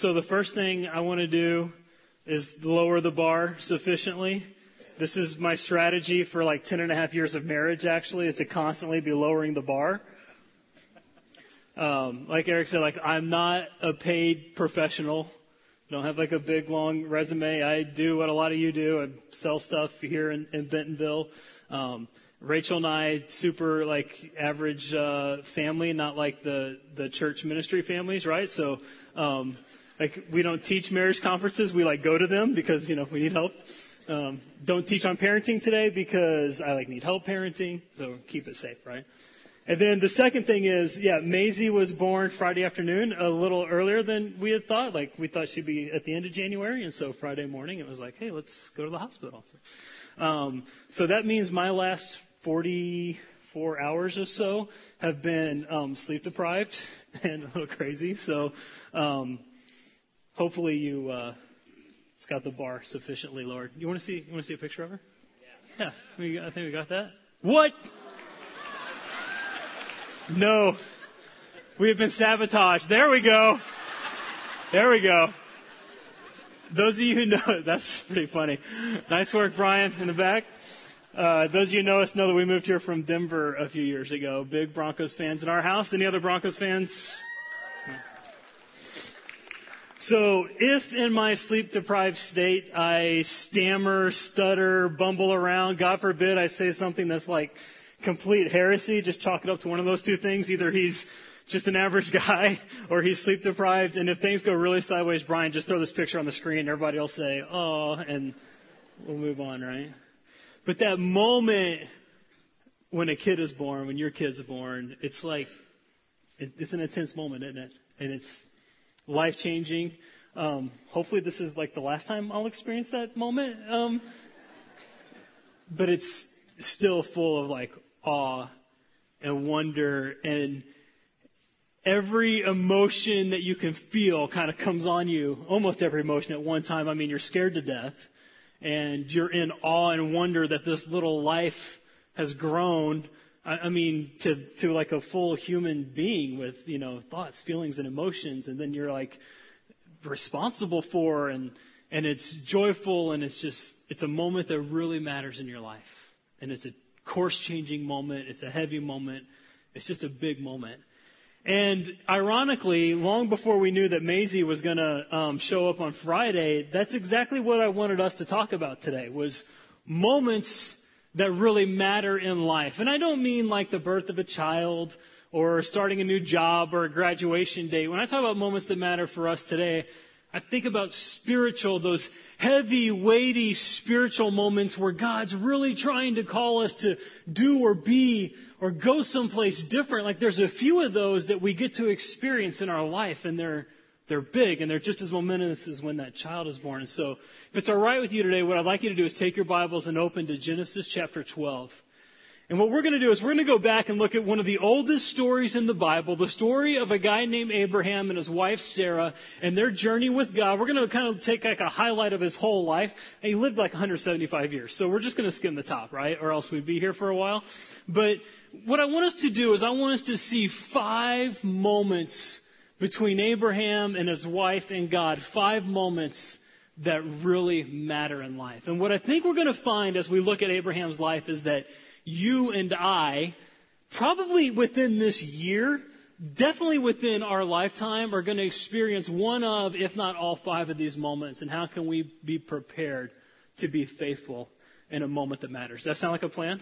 So the first thing I want to do is lower the bar sufficiently. This is my strategy for like 10.5 years of marriage, actually, is to constantly be lowering the bar. Like Eric said, like I'm not a paid professional. Don't have like a big long resume. I do what a lot of you do and sell stuff here in Bentonville. Rachel and I, super like average family, not like the church ministry families, right? So like we don't teach marriage conferences. We like go to them because, you know, we need help. Don't teach on parenting today because I like need help parenting. So keep it safe, right? And then the second thing is, yeah, Maisie was born Friday afternoon, a little earlier than we had thought. Like we thought she'd be at the end of January. And so Friday morning it was like, hey, let's go to the hospital. So that means my last 44 hours or so have been sleep deprived and a little crazy. So hopefully you got the bar sufficiently lowered. You want to see a picture of her? Yeah. Yeah, I think we got that. What? No. We have been sabotaged. There we go. Those of you who know, that's pretty funny. Nice work, Brian, in the back. Those of you who know us know that we moved here from Denver a few years ago. Big Broncos fans in our house. Any other Broncos fans? So if in my sleep-deprived state I stammer, stutter, bumble around, God forbid I say something that's like complete heresy, just chalk it up to one of those two things. Either he's just an average guy or he's sleep-deprived. And if things go really sideways, Brian, just throw this picture on the screen and everybody will say, oh, and we'll move on, right? But that moment when a kid is born, when your kid's born, it's like, it's an intense moment, isn't it? And it's life-changing. Hopefully this is like the last time I'll experience that moment. But it's still full of like awe and wonder, and every emotion that you can feel kind of comes on you, almost every emotion at one time. I mean, you're scared to death and you're in awe and wonder that this little life has grown. I mean, to like a full human being with, you know, thoughts, feelings, and emotions. And then you're like responsible for, and it's joyful, and it's just, it's a moment that really matters in your life. And it's a course-changing moment. It's a heavy moment. It's just a big moment. And ironically, long before we knew that Maisie was going to show up on Friday, that's exactly what I wanted us to talk about today, was moments that really matter in life. And I don't mean like the birth of a child or starting a new job or a graduation date. When I talk about moments that matter for us today, I think about spiritual, those heavy, weighty spiritual moments where God's really trying to call us to do or be or go someplace different. Like there's a few of those that we get to experience in our life, and they're big, and they're just as momentous as when that child is born. And so if it's all right with you today, what I'd like you to do is take your Bibles and open to Genesis chapter 12. And what we're going to do is we're going to go back and look at one of the oldest stories in the Bible, the story of a guy named Abraham and his wife Sarah and their journey with God. We're going to kind of take like a highlight of his whole life. And he lived like 175 years. So we're just going to skim the top, right? Or else we'd be here for a while. But what I want us to do is I want us to see 5 moments between Abraham and his wife and God, 5 moments that really matter in life. And what I think we're going to find as we look at Abraham's life is that you and I, probably within this year, definitely within our lifetime, are going to experience one of, if not all 5 of these moments. And how can we be prepared to be faithful in a moment that matters? Does that sound like a plan?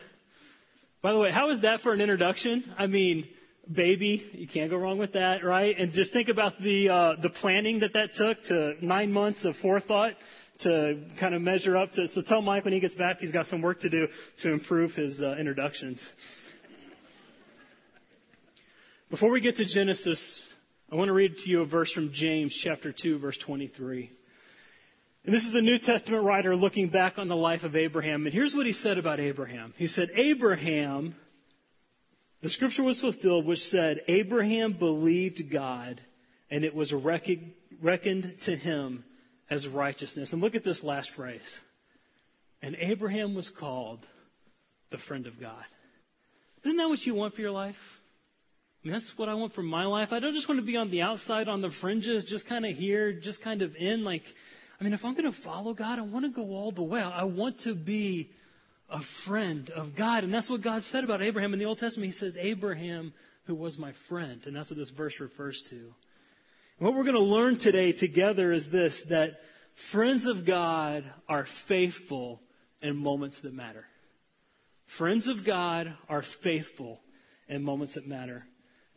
By the way, how is that for an introduction? I mean, baby, you can't go wrong with that, right? And just think about the planning that took, to 9 months of forethought to kind of measure up to. So tell Mike when he gets back, he's got some work to do to improve his introductions. Before we get to Genesis, I want to read to you a verse from James chapter 2, verse 23. And this is a New Testament writer looking back on the life of Abraham. And here's what he said about Abraham. He said, Abraham, the scripture was fulfilled, which said, Abraham believed God, and it was reckoned to him as righteousness. And look at this last phrase. And Abraham was called the friend of God. Isn't that what you want for your life? I mean, that's what I want for my life. I don't just want to be on the outside, on the fringes, just kind of here, just kind of in. Like, I mean, if I'm going to follow God, I want to go all the way. I want to be a friend of God. And that's what God said about Abraham in the Old Testament. He says, Abraham, who was my friend. And that's what this verse refers to. And what we're going to learn today together is this, that friends of God are faithful in moments that matter. Friends of God are faithful in moments that matter.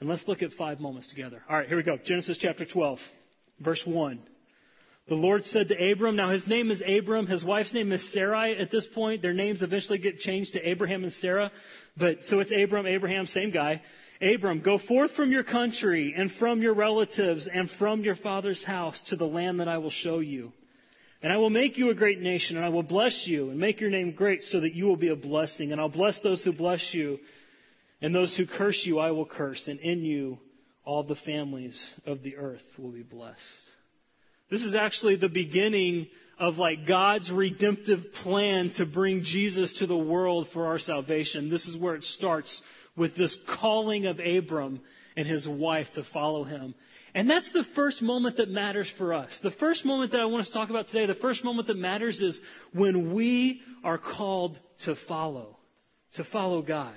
And let's look at 5 moments together. All right, here we go. Genesis chapter 12, verse 1. The Lord said to Abram, now his name is Abram, his wife's name is Sarai. At this point, their names eventually get changed to Abraham and Sarah. But so it's Abram, Abraham, same guy. Abram, go forth from your country and from your relatives and from your father's house to the land that I will show you. And I will make you a great nation, and I will bless you and make your name great so that you will be a blessing. And I'll bless those who bless you, and those who curse you I will curse. And in you all the families of the earth will be blessed. This is actually the beginning of like God's redemptive plan to bring Jesus to the world for our salvation. This is where it starts with this calling of Abram and his wife to follow him. And that's the first moment that matters for us. The first moment that I want us to talk about today, the first moment that matters is when we are called to follow God.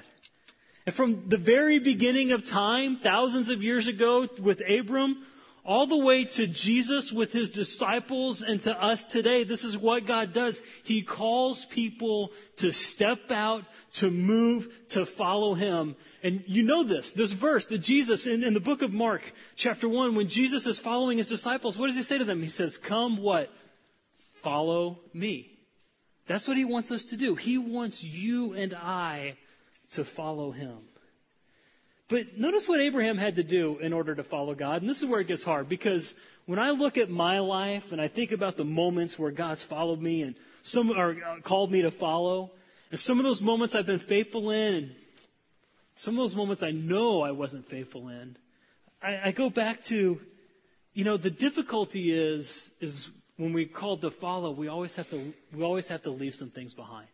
And from the very beginning of time, thousands of years ago with Abram, all the way to Jesus with his disciples and to us today, this is what God does. He calls people to step out, to move, to follow him. And you know this verse that Jesus in the book of Mark, chapter 1, when Jesus is following his disciples, what does he say to them? He says, come what? Follow me. That's what he wants us to do. He wants you and I to follow him. But notice what Abraham had to do in order to follow God. And this is where it gets hard, because when I look at my life and I think about the moments where God's followed me and some are called me to follow, and some of those moments I've been faithful in, and some of those moments I know I wasn't faithful in, I go back to, you know, the difficulty is when we're called to follow, we always have to leave some things behind.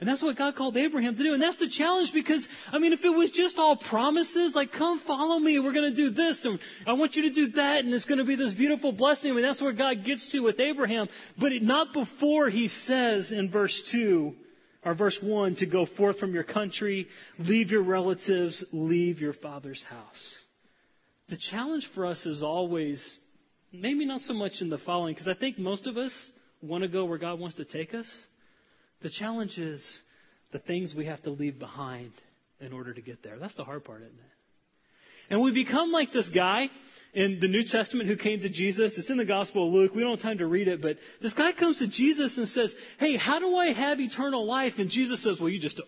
And that's what God called Abraham to do. And that's the challenge, because, I mean, if it was just all promises, like, come follow me, we're going to do this, and I want you to do that, and it's going to be this beautiful blessing. I mean, that's where God gets to with Abraham. But not before he says in verse 2, or verse 1, to go forth from your country, leave your relatives, leave your father's house. The challenge for us is always, maybe not so much in the following, because I think most of us want to go where God wants to take us. The challenge is the things we have to leave behind in order to get there. That's the hard part, isn't it? And we become like this guy in the New Testament who came to Jesus. It's in the Gospel of Luke. We don't have time to read it, but this guy comes to Jesus and says, hey, how do I have eternal life? And Jesus says, well, you just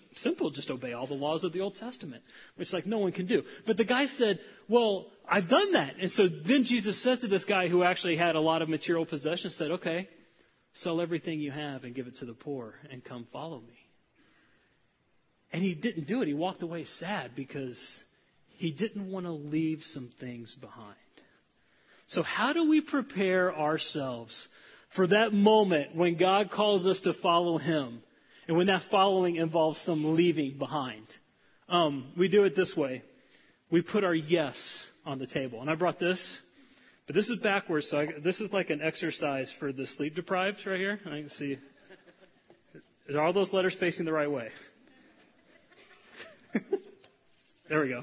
obey all the laws of the Old Testament, which like no one can do. But the guy said, well, I've done that. And so then Jesus says to this guy who actually had a lot of material possessions, said, okay, sell everything you have and give it to the poor and come follow me. And he didn't do it. He walked away sad because he didn't want to leave some things behind. So how do we prepare ourselves for that moment when God calls us to follow him and when that following involves some leaving behind? We do it this way. We put our yes on the table. And I brought this. But this is backwards, so this is like an exercise for the sleep-deprived right here. I can see. Is all those letters facing the right way? There we go.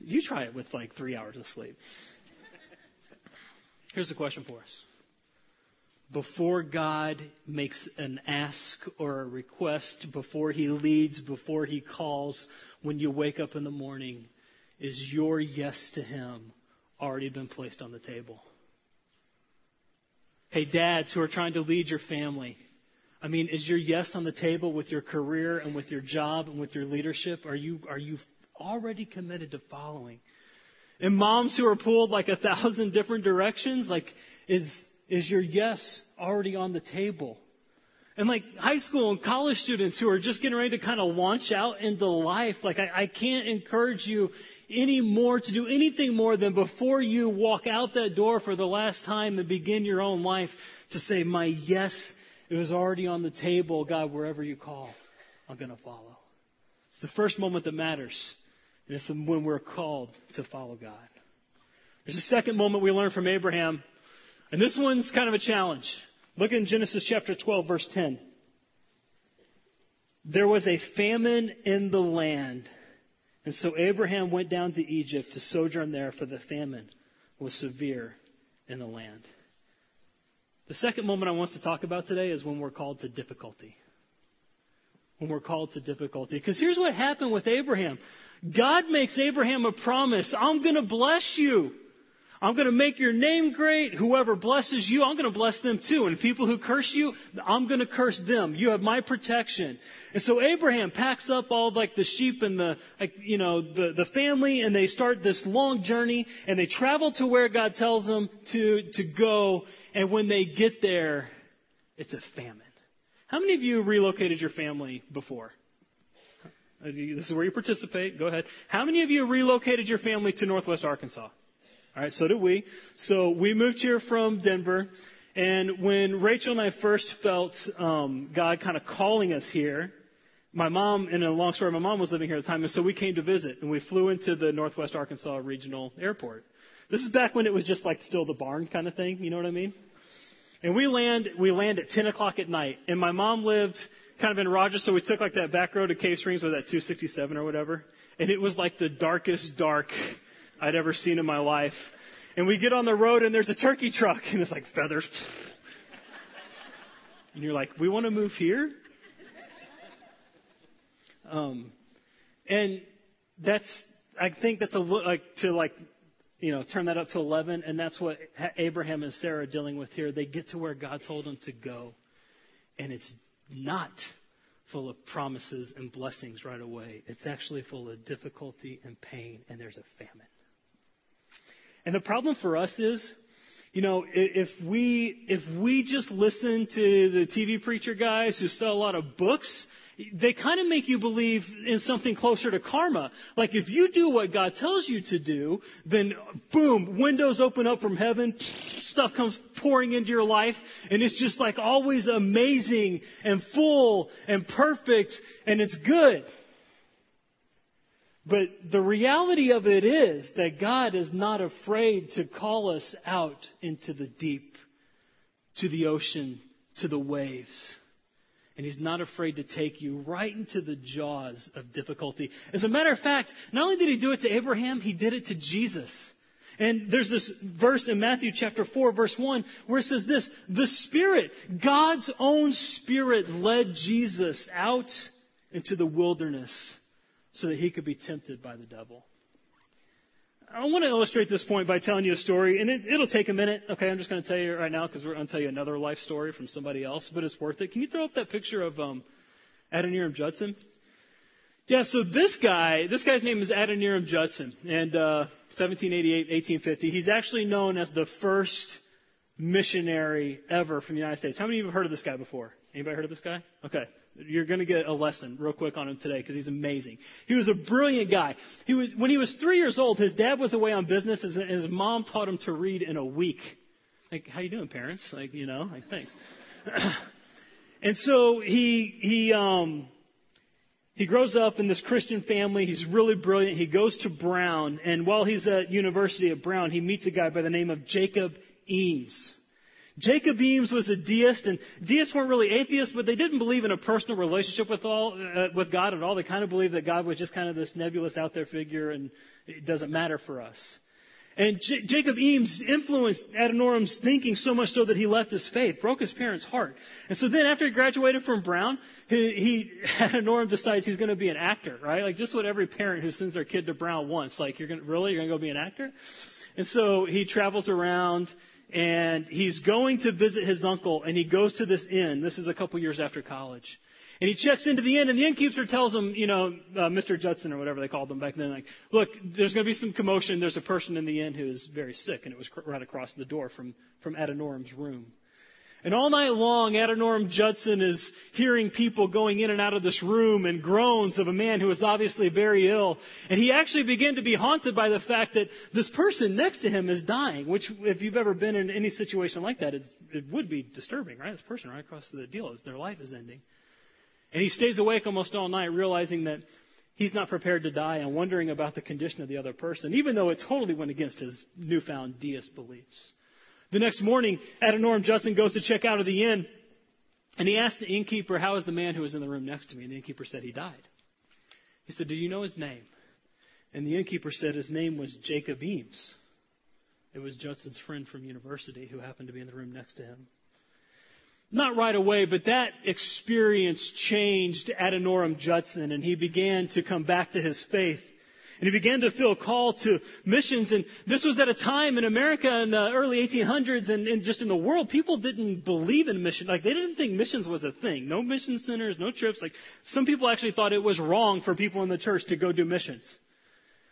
You try it with like 3 hours of sleep. Here's the question for us. Before God makes an ask or a request, before he leads, before he calls, when you wake up in the morning, is your yes to him already been placed on the table? Hey, dads who are trying to lead your family, I mean, is your yes on the table with your career and with your job and with your leadership? Are you already committed to following? And moms who are pulled like 1,000 different directions, like, is your yes already on the table? And like high school and college students who are just getting ready to kind of launch out into life, like I can't encourage you any more to do anything more than before you walk out that door for the last time and begin your own life to say, my yes, it was already on the table. God, wherever you call, I'm going to follow. It's the first moment that matters. It's when we're called to follow God. There's a second moment we learn from Abraham, and this one's kind of a challenge. Look in Genesis chapter 12, verse 10. There was a famine in the land, and so Abraham went down to Egypt to sojourn there, for the famine was severe in the land. The second moment I want us to talk about today is when we're called to difficulty. When we're called to difficulty. Because here's what happened with Abraham. God makes Abraham a promise. I'm going to bless you. I'm going to make your name great. Whoever blesses you, I'm going to bless them too. And people who curse you, I'm going to curse them. You have my protection. And so Abraham packs up all the sheep and the family, and they start this long journey, and they travel to where God tells them to go. And when they get there, it's a famine. How many of you relocated your family before? This is where you participate. Go ahead. How many of you relocated your family to Northwest Arkansas? All right, so did we. So we moved here from Denver, and when Rachel and I first felt God kind of calling us here, my mom was living here at the time, and so we came to visit, and we flew into the Northwest Arkansas Regional Airport. This is back when it was just still the barn kind of thing, you know what I mean? And we land at 10 o'clock at night, and my mom lived kind of in Rogers, so we took that back road to Cave Springs with that 267 or whatever, and it was the darkest dark I'd ever seen in my life. And we get on the road, and there's a turkey truck, and it's feathers. And you're we want to move here? And that's, I think that's turn that up to 11. And that's what Abraham and Sarah are dealing with here. They get to where God told them to go, and it's not full of promises and blessings right away. It's actually full of difficulty and pain, and there's a famine. And the problem for us is, if we just listen to the TV preacher guys who sell a lot of books, they kind of make you believe in something closer to karma. If you do what God tells you to do, then boom, windows open up from heaven, stuff comes pouring into your life, and it's just always amazing and full and perfect, and it's good. But the reality of it is that God is not afraid to call us out into the deep, to the ocean, to the waves. And He's not afraid to take you right into the jaws of difficulty. As a matter of fact, not only did He do it to Abraham, He did it to Jesus. And there's this verse in Matthew chapter 4, verse 1, where it says this: the Spirit, God's own Spirit, led Jesus out into the wilderness so that He could be tempted by the devil. I want to illustrate this point by telling you a story, and it'll take a minute. Okay, I'm just going to tell you right now because we're going to tell you another life story from somebody else, but it's worth it. Can you throw up that picture of Adoniram Judson? Yeah, so this guy's name is Adoniram Judson, and 1788, 1850. He's actually known as the first missionary ever from the United States. How many of you have heard of this guy before? Anybody heard of this guy? Okay. You're going to get a lesson real quick on him today because he's amazing. He was a brilliant guy. When he was 3 years old, his dad was away on business, and his mom taught him to read in a week. How you doing, parents? Thanks. And so he grows up in this Christian family. He's really brilliant. He goes to Brown, and while he's at university at Brown, he meets a guy by the name of Jacob Eames. Jacob Eames was a deist, and deists weren't really atheists, but they didn't believe in a personal relationship with God at all. They kind of believed that God was just kind of this nebulous out there figure, and it doesn't matter for us. And Jacob Eames influenced Adoniram's thinking so much so that he left his faith, broke his parents' heart. And so then after he graduated from Brown, Adoniram decides he's going to be an actor, right? Just what every parent who sends their kid to Brown wants. You're going to go be an actor? And so he travels around, and he's going to visit his uncle, and he goes to this inn. This is a couple years after college. And he checks into the inn, and the innkeeper tells him, Mr. Judson or whatever they called him back then, look, there's going to be some commotion. There's a person in the inn who is very sick, and it was right across the door from Adoniram's room. And all night long, Adoniram Judson is hearing people going in and out of this room and groans of a man who is obviously very ill. And he actually began to be haunted by the fact that this person next to him is dying, which if you've ever been in any situation like that, it would be disturbing, right? This person right across the deal, their life is ending. And he stays awake almost all night realizing that He's not prepared to die and wondering about the condition of the other person, even though it totally went against his newfound deist beliefs. The next morning, Adoniram Judson goes to check out of the inn, and he asked the innkeeper, "How is the man who was in the room next to me?" And the innkeeper said, "He died." He said, "Do you know his name?" And the innkeeper said his name was Jacob Eames. It was Judson's friend from university who happened to be in the room next to him. Not right away, but that experience changed Adoniram Judson, and he began to come back to his faith. And he began to feel called to missions. And this was at a time in America in the early 1800s and just in the world, people didn't believe in missions. Like, they didn't think missions was a thing. No mission centers, no trips. Like, some people actually thought it was wrong for people in the church to go do missions.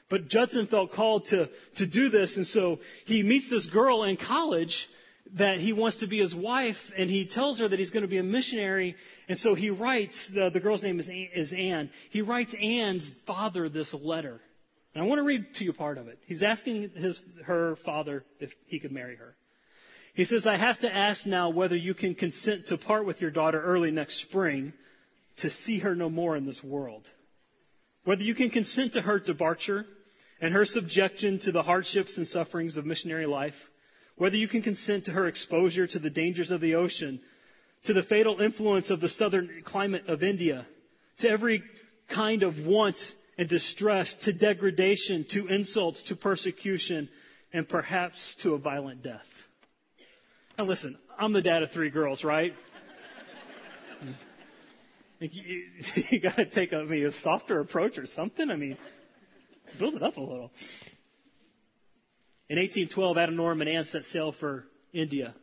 But Judson felt called to do this. And so he meets this girl in college that he wants to be his wife, and he tells her that he's going to be a missionary. And so he writes, the girl's name is Anne. He writes Anne's father this letter. And I want to read to you part of it. He's asking her father if he could marry her. He says, "I have to ask now whether you can consent to part with your daughter early next spring to see her no more in this world. Whether you can consent to her departure and her subjection to the hardships and sufferings of missionary life. Whether you can consent to her exposure to the dangers of the ocean, to the fatal influence of the southern climate of India, to every kind of want and distress, to degradation, to insults, to persecution, and perhaps to a violent death." Now listen, I'm the dad of three girls, right? You got to take a softer approach or something. Build it up a little. In 1812, Adoniram and Anne set sail for India.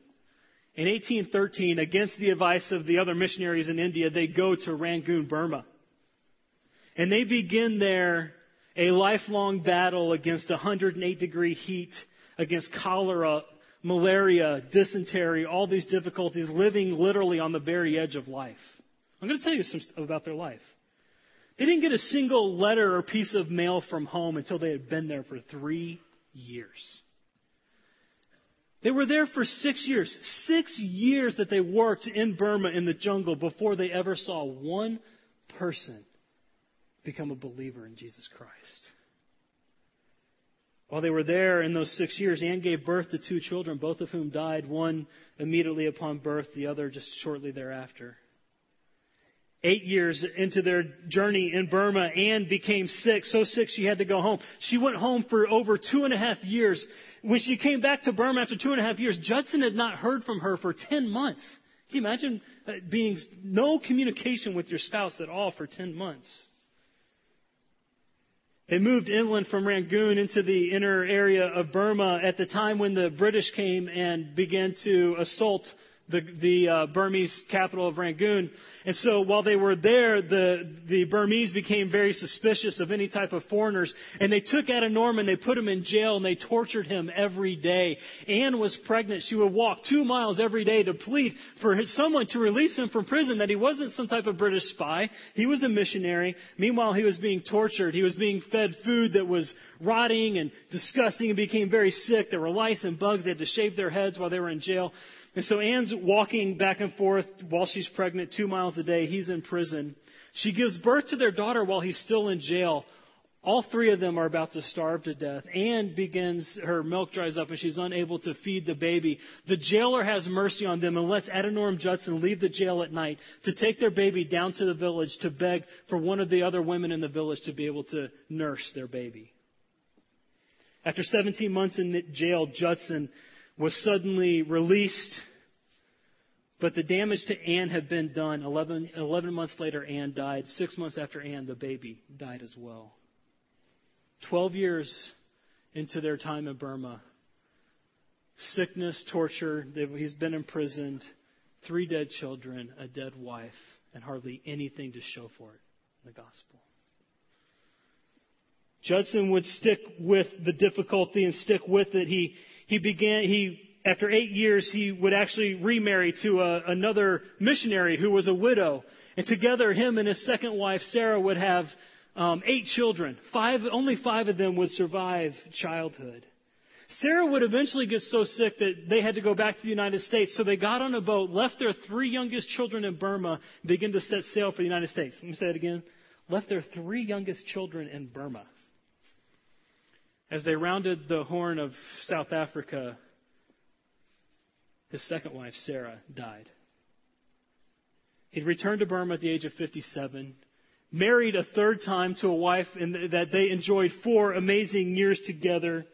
In 1813, against the advice of the other missionaries in India, they go to Rangoon, Burma. And they begin there a lifelong battle against 108-degree heat, against cholera, malaria, dysentery, all these difficulties, living literally on the very edge of life. I'm going to tell you some stuff about their life. They didn't get a single letter or piece of mail from home until they had been there for 3 years. They were there for 6 years. 6 years that they worked in Burma in the jungle before they ever saw one person become a believer in Jesus Christ. While they were there in those 6 years, Anne gave birth to two children, both of whom died, one immediately upon birth, the other just shortly thereafter. 8 years into their journey in Burma, Anne became sick, so sick she had to go home. She went home for over 2.5 years. When she came back to Burma after 2.5 years, Judson had not heard from her for 10 months. Can you imagine being no communication with your spouse at all for 10 months? They moved inland from Rangoon into the inner area of Burma at the time when the British came and began to assault the Burmese capital of Rangoon. And so while they were there, the Burmese became very suspicious of any type of foreigners. And they took Adoniram and they put him in jail and they tortured him every day. Anne was pregnant. She would walk 2 miles every day to plead for someone to release him from prison, that he wasn't some type of British spy. He was a missionary. Meanwhile, he was being tortured. He was being fed food that was rotting and disgusting and became very sick. There were lice and bugs. They had to shave their heads while they were in jail. And so Anne's walking back and forth while she's pregnant 2 miles a day. He's in prison. She gives birth to their daughter while he's still in jail. All three of them are about to starve to death. Anne begins, her milk dries up and she's unable to feed the baby. The jailer has mercy on them and lets Adoniram Judson leave the jail at night to take their baby down to the village to beg for one of the other women in the village to be able to nurse their baby. After 17 months in jail, Judson was suddenly released, but the damage to Anne had been done. 11 months later, Anne died. 6 months after Anne, the baby died as well. 12 years into their time in Burma, sickness, torture, he's been imprisoned, 3 dead children, a dead wife, and hardly anything to show for it in the gospel. Judson would stick with the difficulty and stick with it. After 8 years, he would actually remarry to another missionary who was a widow. And together, him and his second wife, Sarah, would have 8 children. Only 5 of them would survive childhood. Sarah would eventually get so sick that they had to go back to the United States. So they got on a boat, left their 3 youngest children in Burma, began to set sail for the United States. Let me say that again. left their three youngest children in Burma. As they rounded the horn of South Africa, his second wife, Sarah, died. He'd returned to Burma at the age of 57, married a third time to a wife that they enjoyed 4 amazing years together.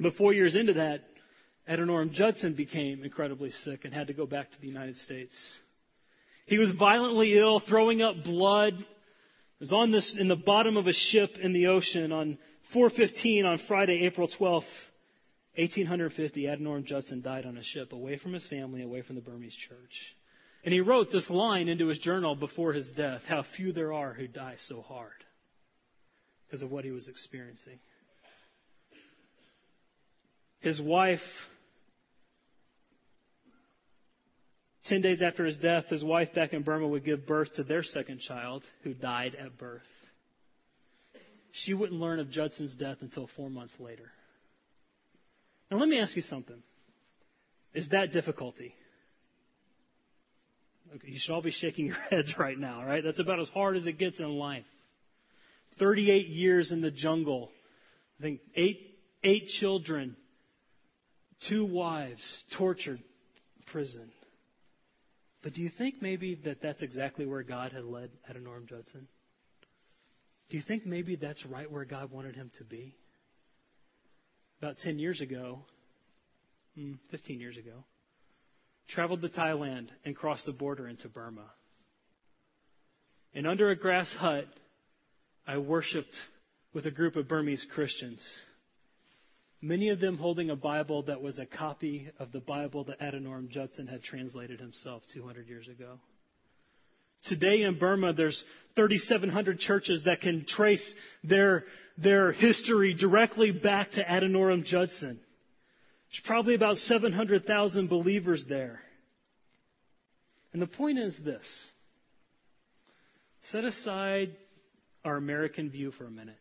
But 4 years into that, Adoniram Judson became incredibly sick and had to go back to the United States. He was violently ill, throwing up blood. He was in the bottom of a ship in the ocean on 4:15 on Friday, April 12th, 1850. Adoniram Judson died on a ship away from his family, away from the Burmese church. And he wrote this line into his journal before his death: how few there are who die so hard, because of what he was experiencing. His wife, 10 days after his death, his wife back in Burma would give birth to their second child, who died at birth. She wouldn't learn of Judson's death until 4 months later. Now, let me ask you something. Is that difficulty? Okay, you should all be shaking your heads right now, right? That's about as hard as it gets in life. 38 years in the jungle. I think 8 children, 2 wives, tortured, prison. But do you think maybe that's exactly where God had led Adoniram Judson? Do you think maybe that's right where God wanted him to be? About 15 years ago, traveled to Thailand and crossed the border into Burma. And under a grass hut, I worshiped with a group of Burmese Christians, many of them holding a Bible that was a copy of the Bible that Adoniram Judson had translated himself 200 years ago. Today in Burma, there's 3,700 churches that can trace their history directly back to Adoniram Judson. There's probably about 700,000 believers there. And the point is this. Set aside our American view for a minute.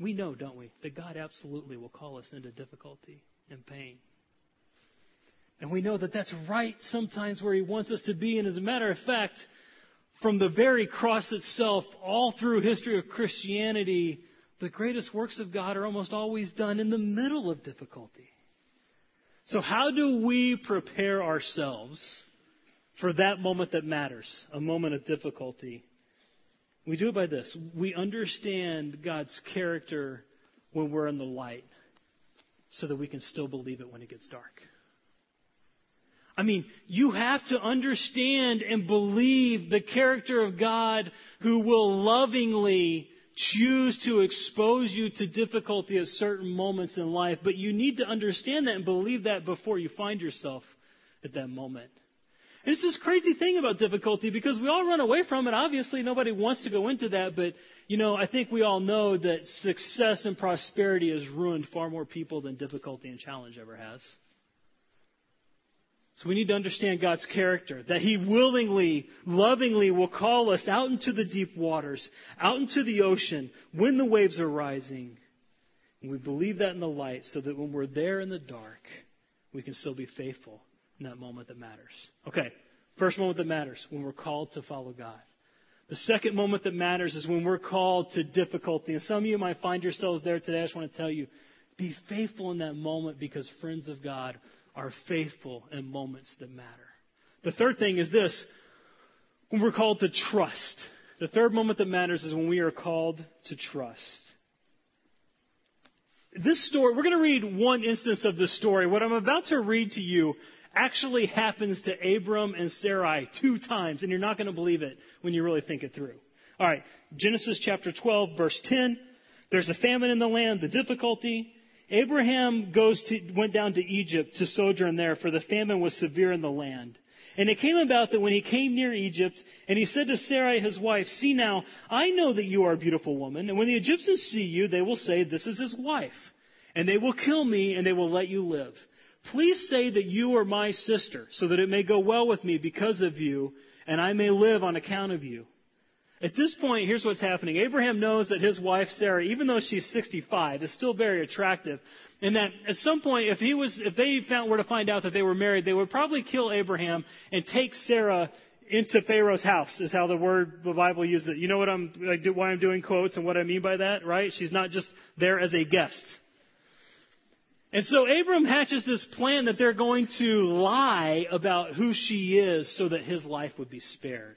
We know, don't we, that God absolutely will call us into difficulty and pain. And we know that that's right sometimes where he wants us to be. And as a matter of fact, from the very cross itself, all through history of Christianity, the greatest works of God are almost always done in the middle of difficulty. So how do we prepare ourselves for that moment that matters, a moment of difficulty? We do it by this. We understand God's character when we're in the light so that we can still believe it when it gets dark. I mean, you have to understand and believe the character of God, who will lovingly choose to expose you to difficulty at certain moments in life. But you need to understand that and believe that before you find yourself at that moment. And it's this crazy thing about difficulty, because we all run away from it. Obviously, nobody wants to go into that. But, I think we all know that success and prosperity has ruined far more people than difficulty and challenge ever has. So we need to understand God's character, that he willingly, lovingly will call us out into the deep waters, out into the ocean when the waves are rising. And we believe that in the light so that when we're there in the dark, we can still be faithful in that moment that matters. Okay, first moment that matters, when we're called to follow God. The second moment that matters is when we're called to difficulty. And some of you might find yourselves there today. I just want to tell you, be faithful in that moment, because friends of God are faithful in moments that matter. The third thing is this: when we're called to trust. The third moment that matters is when we are called to trust. This story, we're going to read one instance of this story. What I'm about to read to you actually happens to Abram and Sarai 2 times, and you're not going to believe it when you really think it through. All right, Genesis chapter 12, verse 10. There's a famine in the land, the difficulty. Abraham went down to Egypt to sojourn there, for the famine was severe in the land. And it came about that when he came near Egypt, and he said to Sarai his wife, "See now, I know that you are a beautiful woman, and when the Egyptians see you, they will say, 'This is his wife,' and they will kill me, and they will let you live. Please say that you are my sister, so that it may go well with me because of you, and I may live on account of you." At this point, here's what's happening. Abraham knows that his wife, Sarah, even though she's 65, is still very attractive. And that at some point, if they were to find out that they were married, they would probably kill Abraham and take Sarah into Pharaoh's house is how the Bible uses it. You know what why I'm doing quotes and what I mean by that, right? She's not just there as a guest. And so Abram hatches this plan that they're going to lie about who she is so that his life would be spared.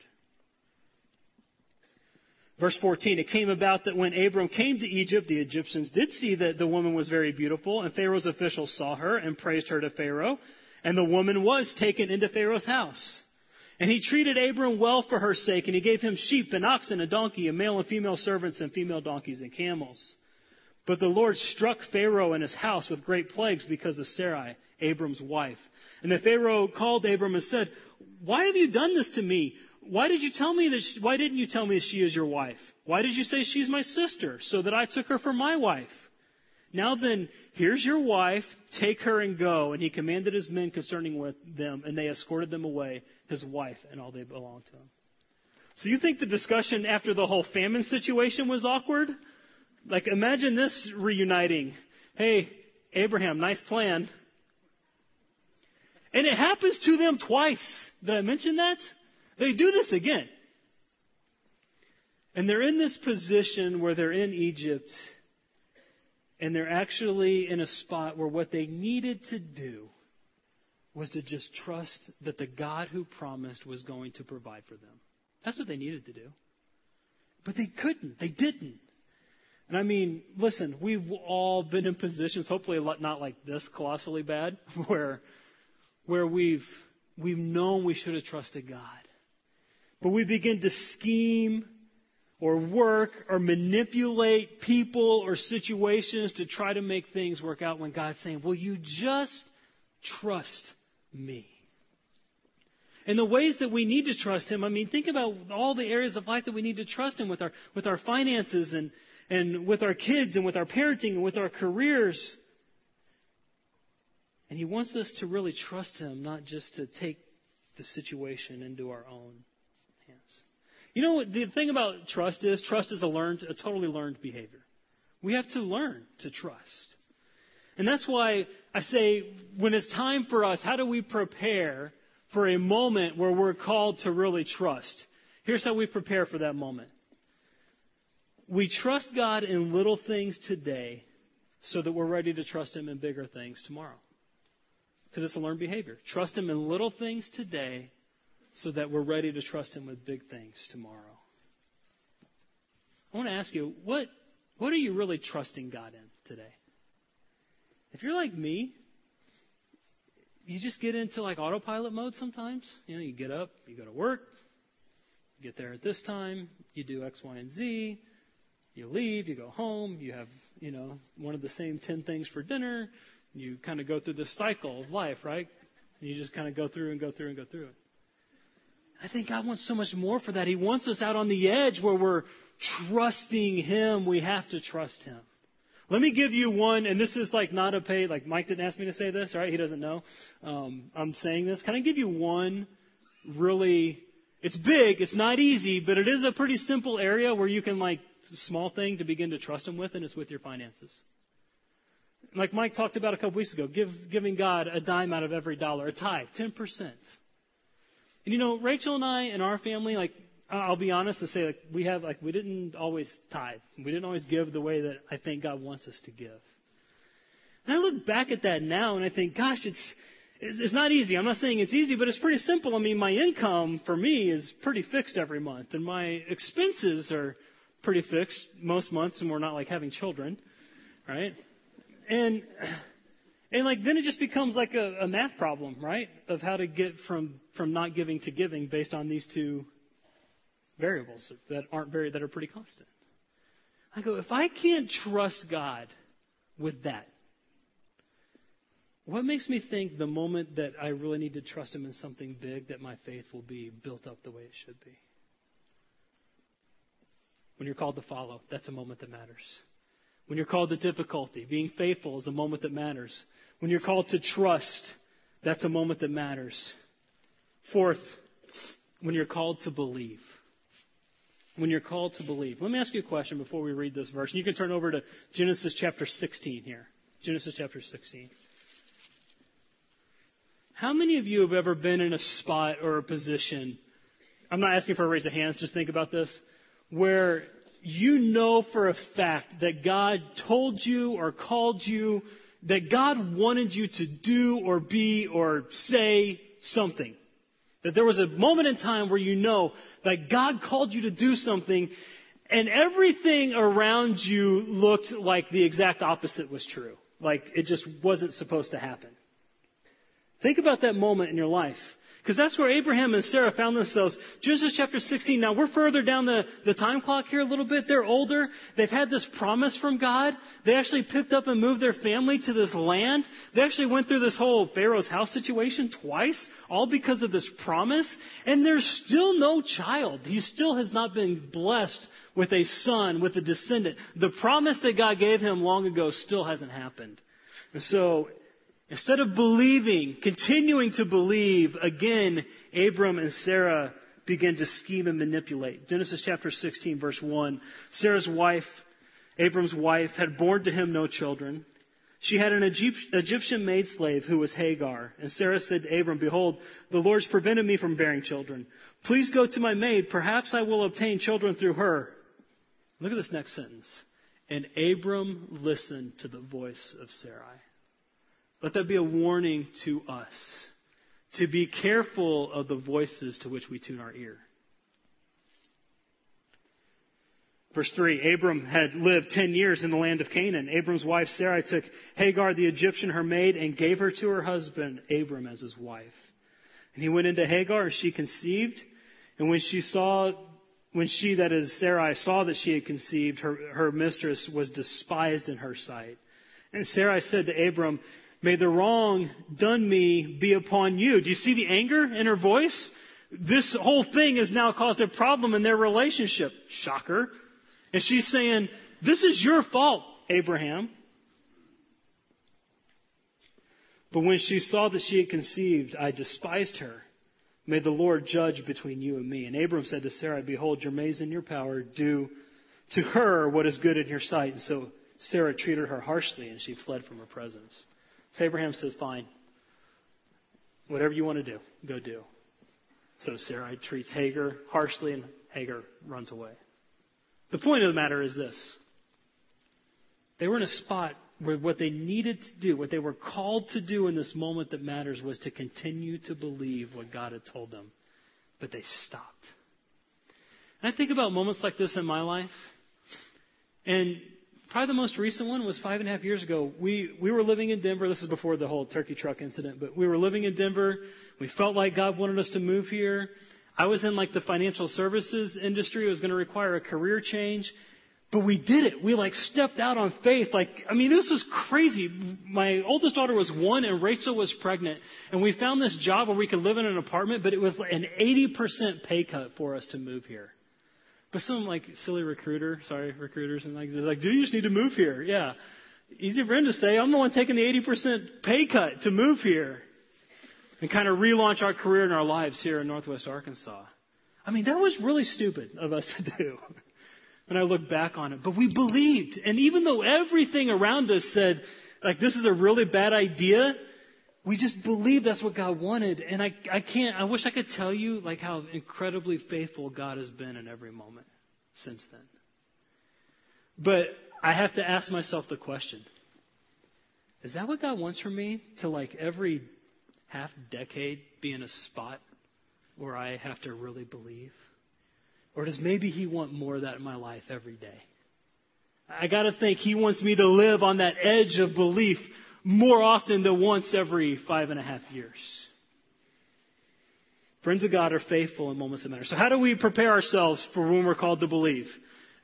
Verse 14, it came about that when Abram came to Egypt, the Egyptians did see that the woman was very beautiful, and Pharaoh's officials saw her and praised her to Pharaoh, and the woman was taken into Pharaoh's house. And he treated Abram well for her sake, and he gave him sheep and oxen, a donkey, and male and female servants, and female donkeys and camels. But the Lord struck Pharaoh and his house with great plagues because of Sarai, Abram's wife. And the Pharaoh called Abram and said, "Why have you done this to me? Why didn't you tell me she is your wife? Why did you say she's my sister, so that I took her for my wife? Now then, here's your wife. Take her and go." And he commanded his men concerning with them, and they escorted them away, his wife and all they belonged to him. So you think the discussion after the whole famine situation was awkward? Like, imagine this reuniting. Hey, Abraham, nice plan. And it happens to them twice. Did I mention that? They do this again. And they're in this position where they're in Egypt, and they're actually in a spot where what they needed to do was to just trust that the God who promised was going to provide for them. That's what they needed to do. But they couldn't. They didn't. And I mean, listen, we've all been in positions, hopefully not like this colossally bad, where we've known we should have trusted God. But we begin to scheme or work or manipulate people or situations to try to make things work out when God's saying, "Will you just trust me?" And the ways that we need to trust him, I mean, think about all the areas of life that we need to trust him with our finances and with our kids and with our parenting and with our careers. And he wants us to really trust him, not just to take the situation into our own hands. You know, the thing about trust is a totally learned behavior. We have to learn to trust. And that's why I say when it's time for us, how do we prepare for a moment where we're called to really trust? Here's how we prepare for that moment. We trust God in little things today so that we're ready to trust him in bigger things tomorrow. Because it's a learned behavior. Trust him in little things today so that we're ready to trust him with big things tomorrow. I want to ask you, what are you really trusting God in today? If you're like me, you just get into like autopilot mode sometimes. You know, you get up, you go to work, you get there at this time, you do X, Y, and Z. You leave, you go home, you have, one of the same 10 things for dinner. You kind of go through the cycle of life, right? And you just kind of go through it. I think God wants so much more for that. He wants us out on the edge where we're trusting him. We have to trust him. Let me give you one, and this is Mike didn't ask me to say this, right? He doesn't know. I'm saying this. Can I give you one really, it's big, it's not easy, but it is a pretty simple area where you can small thing to begin to trust him with, and it's with your finances. Like Mike talked about a couple weeks ago, giving God a dime out of every dollar, a tithe, 10%. And Rachel and I and our family, I'll be honest and say, we didn't always tithe. We didn't always give the way that I think God wants us to give. And I look back at that now and I think, gosh, it's not easy. I'm not saying it's easy, but it's pretty simple. I mean, my income for me is pretty fixed every month, and my expenses are pretty fixed most months, and we're not having children, right? And then it just becomes a math problem, right? Of how to get from not giving to giving based on these two variables that are pretty constant. I go, if I can't trust God with that, what makes me think the moment that I really need to trust him in something big that my faith will be built up the way it should be? When you're called to follow, that's a moment that matters. When you're called to difficulty, being faithful is a moment that matters. When you're called to trust, that's a moment that matters. Fourth, when you're called to believe. When you're called to believe. Let me ask you a question before we read this verse. You can turn over to Genesis chapter 16 here. Genesis chapter 16. How many of you have ever been in a spot or a position I'm not asking for a raise of hands, just think about this, where you know for a fact that God told you or called you, that God wanted you to do or be or say something. That there was a moment in time where you know that God called you to do something, and everything around you looked like the exact opposite was true. Like it just wasn't supposed to happen. Think about that moment in your life. Because that's where Abraham and Sarah found themselves. Genesis chapter 16. Now, we're further down the time clock here a little bit. They're older. They've had this promise from God. They actually picked up and moved their family to this land. They actually went through this whole Pharaoh's house situation twice, all because of this promise. And there's still no child. He still has not been blessed with a son, with a descendant. The promise that God gave him long ago still hasn't happened. And so, instead of believing, continuing to believe, again, Abram and Sarah begin to scheme and manipulate. Genesis chapter 16, verse 1. Sarah's wife, Abram's wife, had borne to him no children. She had an Egyptian maid slave who was Hagar. And Sarah said to Abram, "Behold, the Lord's prevented me from bearing children. Please go to my maid. Perhaps I will obtain children through her." Look at this next sentence. And Abram listened to the voice of Sarai. Let that be a warning to us to be careful of the voices to which we tune our ear. Verse 3, Abram had lived 10 years in the land of Canaan. Abram's wife Sarai took Hagar the Egyptian, her maid, and gave her to her husband Abram as his wife. And he went into Hagar, and she conceived. And when she, that is Sarai, saw that she had conceived, her mistress was despised in her sight. And Sarai said to Abram, "May the wrong done me be upon you." Do you see the anger in her voice? This whole thing has now caused a problem in their relationship. Shocker. And she's saying, "This is your fault, Abraham." But when she saw that she had conceived, I despised her. May the Lord judge between you and me. And Abram said to Sarah, "Behold, your maid's in your power. Do to her what is good in your sight." And so Sarah treated her harshly, and she fled from her presence. So Abraham said, "Fine, whatever you want to do, go do." So Sarai treats Hagar harshly, and Hagar runs away. The point of the matter is this. They were in a spot where what they needed to do, what they were called to do in this moment that matters, was to continue to believe what God had told them. But they stopped. And I think about moments like this in my life. And probably the most recent one was 5.5 years ago. We were living in Denver. This is before the whole turkey truck incident, but we were living in Denver. We felt like God wanted us to move here. I was in like the financial services industry. It was going to require a career change, but we did it. We like stepped out on faith. Like, I mean, this was crazy. My oldest daughter was 1 and Rachel was pregnant, and we found this job where we could live in an apartment, but it was an 80% pay cut for us to move here. But some like silly recruiters and like, "Dude, you just need to move here." Yeah. Easy for him to say. I'm the one taking the 80% pay cut to move here and kind of relaunch our career and our lives here in Northwest Arkansas. I mean, that was really stupid of us to do when I look back on it, but we believed. And even though everything around us said like, this is a really bad idea, we just believe that's what God wanted. And I wish I could tell you like how incredibly faithful God has been in every moment since then. But I have to ask myself the question, is that what God wants for me, to like every half decade be in a spot where I have to really believe? Or does maybe he want more of that in my life every day? I got to think he wants me to live on that edge of belief more often than once every 5.5 years. Friends of God are faithful in moments that matter. So how do we prepare ourselves for when we're called to believe?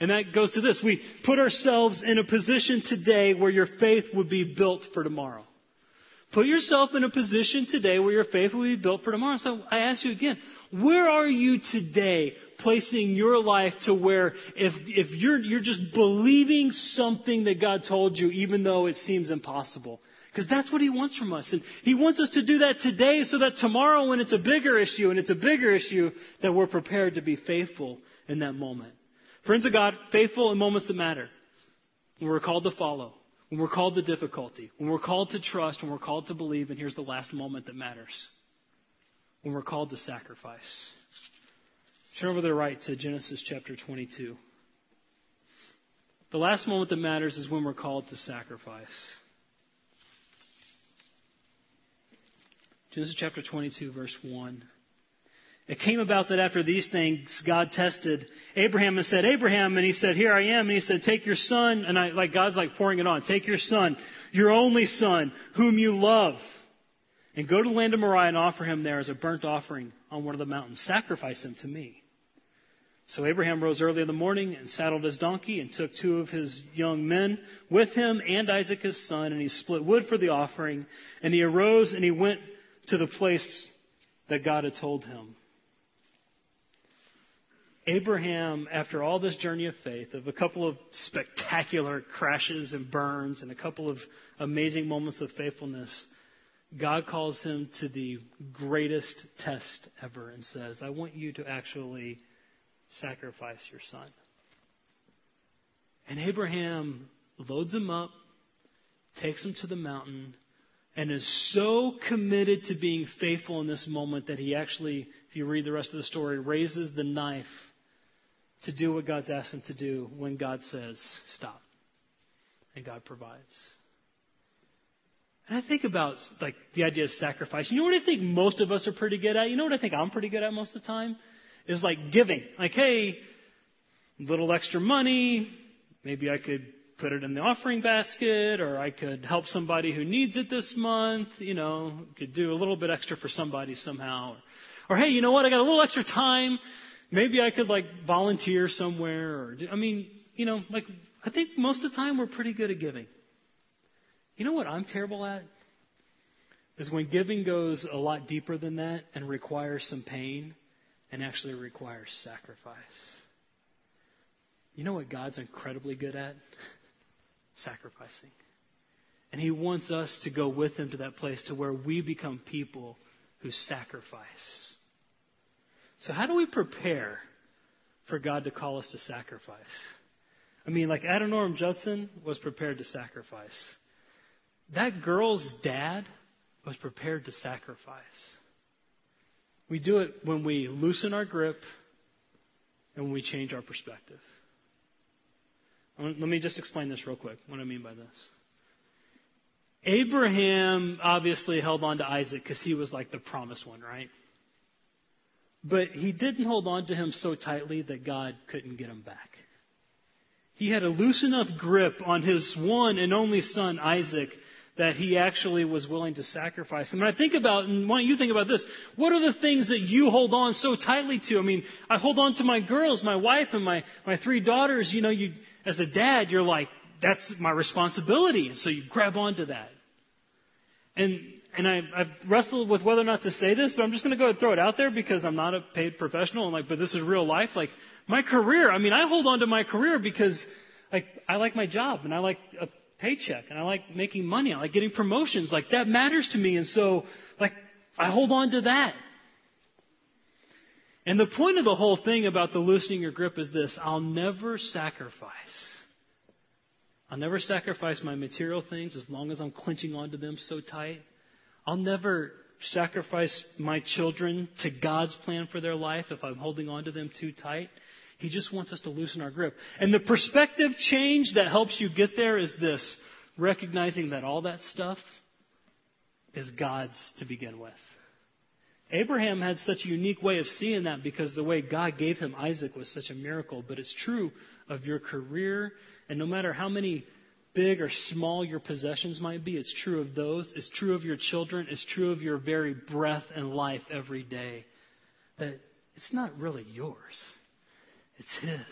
And that goes to this. We put ourselves in a position today where your faith would be built for tomorrow. Put yourself in a position today where your faith will be built for tomorrow. So I ask you again, where are you today placing your life to where if you're just believing something that God told you, even though it seems impossible? Because that's what he wants from us. And he wants us to do that today so that tomorrow when it's a bigger issue, that we're prepared to be faithful in that moment. Friends of God, faithful in moments that matter. When we're called to follow. When we're called to difficulty, when we're called to trust, when we're called to believe, and here's the last moment that matters, when we're called to sacrifice. Turn over to the right to Genesis chapter 22. The last moment that matters is when we're called to sacrifice. Genesis chapter 22, verse 1. It came about that after these things, God tested Abraham and said, Abraham, and he said, here I am. And he said, take your son. And God's like pouring it on. Take your son, your only son, whom you love, and go to the land of Moriah and offer him there as a burnt offering on one of the mountains. Sacrifice him to me. So Abraham rose early in the morning and saddled his donkey and took two of his young men with him and Isaac his son. And he split wood for the offering. And he arose and he went to the place that God had told him. Abraham, after all this journey of faith, of a couple of spectacular crashes and burns and a couple of amazing moments of faithfulness, God calls him to the greatest test ever and says, I want you to actually sacrifice your son. And Abraham loads him up, takes him to the mountain, and is so committed to being faithful in this moment that he actually, if you read the rest of the story, raises the knife to do what God's asked him to do when God says, stop. And God provides. And I think about the idea of sacrifice. You know what I think most of us are pretty good at? You know what I think I'm pretty good at most of the time? Is giving. Hey, a little extra money. Maybe I could put it in the offering basket, or I could help somebody who needs it this month. Could do a little bit extra for somebody somehow. Or hey, you know what? I got a little extra time. Maybe I could volunteer somewhere. Or I think most of the time we're pretty good at giving. You know what I'm terrible at? Is when giving goes a lot deeper than that and requires some pain and actually requires sacrifice. You know what God's incredibly good at? Sacrificing. And he wants us to go with him to that place to where we become people who sacrifice. So how do we prepare for God to call us to sacrifice? Adoniram Judson was prepared to sacrifice. That girl's dad was prepared to sacrifice. We do it when we loosen our grip and when we change our perspective. Let me just explain this real quick, what I mean by this. Abraham obviously held on to Isaac because he was the promised one, right? But he didn't hold on to him so tightly that God couldn't get him back. He had a loose enough grip on his one and only son, Isaac, that he actually was willing to sacrifice. And when I think about, and why don't you think about this, what are the things that you hold on so tightly to? I hold on to my girls, my wife, and my three daughters. You as a dad, you're that's my responsibility. And so you grab onto that. And I've wrestled with whether or not to say this, but I'm just going to go ahead and throw it out there because I'm not a paid professional. And but this is real life. My career, I hold on to my career because I like my job and I like a paycheck and I like making money. I like getting promotions. That matters to me. And so I hold on to that. And the point of the whole thing about the loosening your grip is this. I'll never sacrifice my material things as long as I'm clenching onto them so tight. I'll never sacrifice my children to God's plan for their life if I'm holding on to them too tight. He just wants us to loosen our grip. And the perspective change that helps you get there is this, recognizing that all that stuff is God's to begin with. Abraham had such a unique way of seeing that because the way God gave him Isaac was such a miracle. But it's true of your career. And no matter how many big or small your possessions might be, it's true of those. It's true of your children. It's true of your very breath and life every day. That it's not really yours. It's his.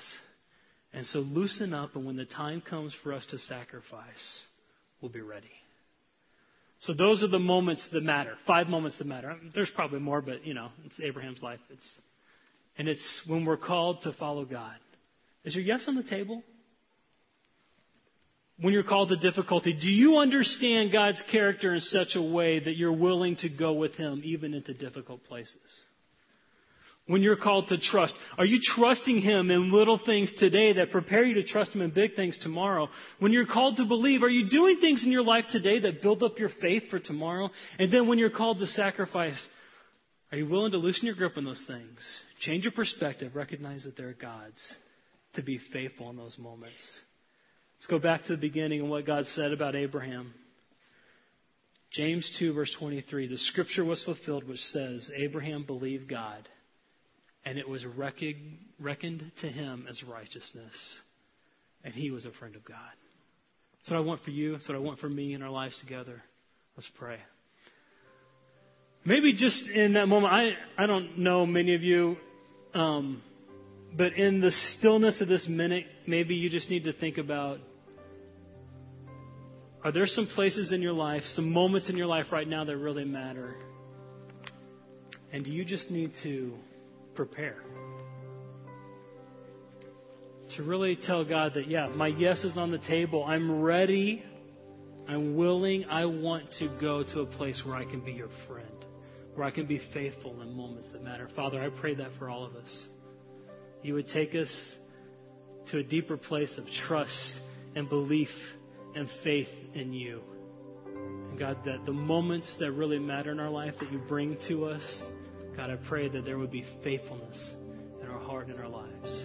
And so loosen up, and when the time comes for us to sacrifice, we'll be ready. So those are the moments that matter. 5 moments that matter. There's probably more, but it's Abraham's life. It's when we're called to follow God. Is your yes on the table? When you're called to difficulty, do you understand God's character in such a way that you're willing to go with him even into difficult places? When you're called to trust, are you trusting him in little things today that prepare you to trust him in big things tomorrow? When you're called to believe, are you doing things in your life today that build up your faith for tomorrow? And then when you're called to sacrifice, Are you willing to loosen your grip on those things? Change your perspective. Recognize that they're God's. To be faithful in those moments. Let's go back to the beginning and what God said about Abraham. James 2, verse 23. The scripture was fulfilled, which says, Abraham believed God, and it was reckoned to him as righteousness. And he was a friend of God. That's what I want for you. That's what I want for me in our lives together. Let's pray. Maybe just in that moment, I don't know many of you, but in the stillness of this minute, maybe you just need to think about, are there some places in your life, some moments in your life right now that really matter? And do you just need to prepare? To really tell God that, yeah, my yes is on the table. I'm ready. I'm willing. I want to go to a place where I can be your friend, where I can be faithful in moments that matter. Father, I pray that for all of us. You would take us to a deeper place of trust and belief and faith in you. And God, that the moments that really matter in our life that you bring to us, God, I pray that there would be faithfulness in our heart and in our lives.